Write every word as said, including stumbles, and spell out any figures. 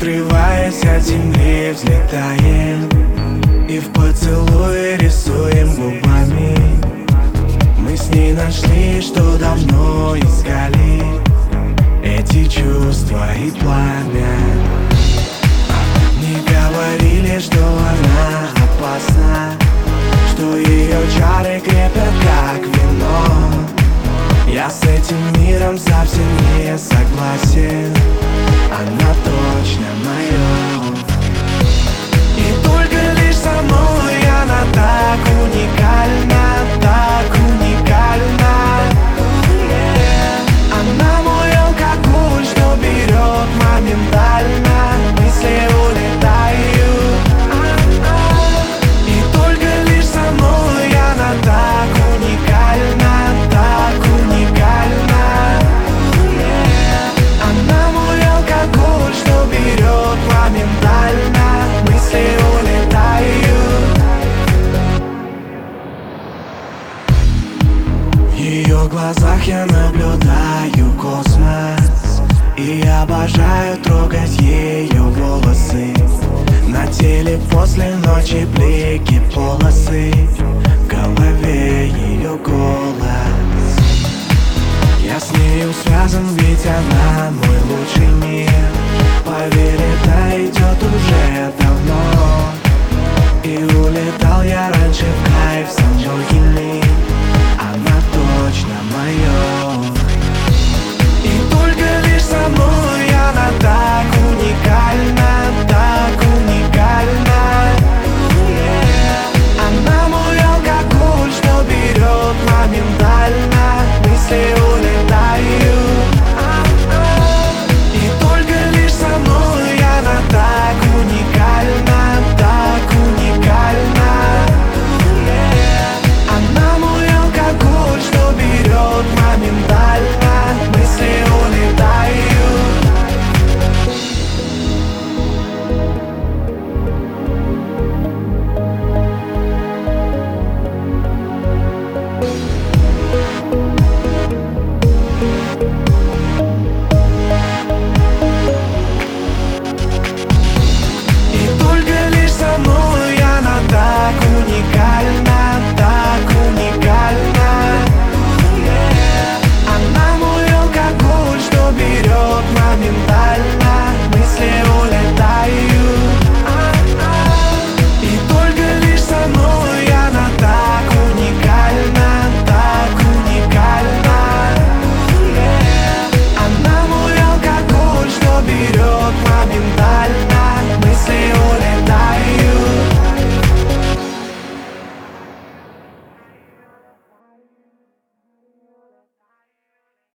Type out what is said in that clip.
Отрываясь от земли, взлетаем и в поцелуе рисуем губами. Мы с ней нашли, что давно искали, эти чувства и пламя. Мне говорили, что она опасна, что ее чары крепят, как вино. Я с этим миром совсем не согласен, она точно моя. И только лишь со мной она так уникальна, так уникальна. Она мой алкоголь, что берет моментально, мысли улетают. И только лишь со мной она так уникальна, так уникальна. Она мой алкоголь, что берет моментально, мысли улетают. В ее глазах я наблюдаю космос, и обожаю трогать ее волосы. На теле после ночи блики, полосы, в голове ее голос. Я с нею связан, ведь она мой лучший мир. Поверь, это идет уже давно, и улетал я раньше.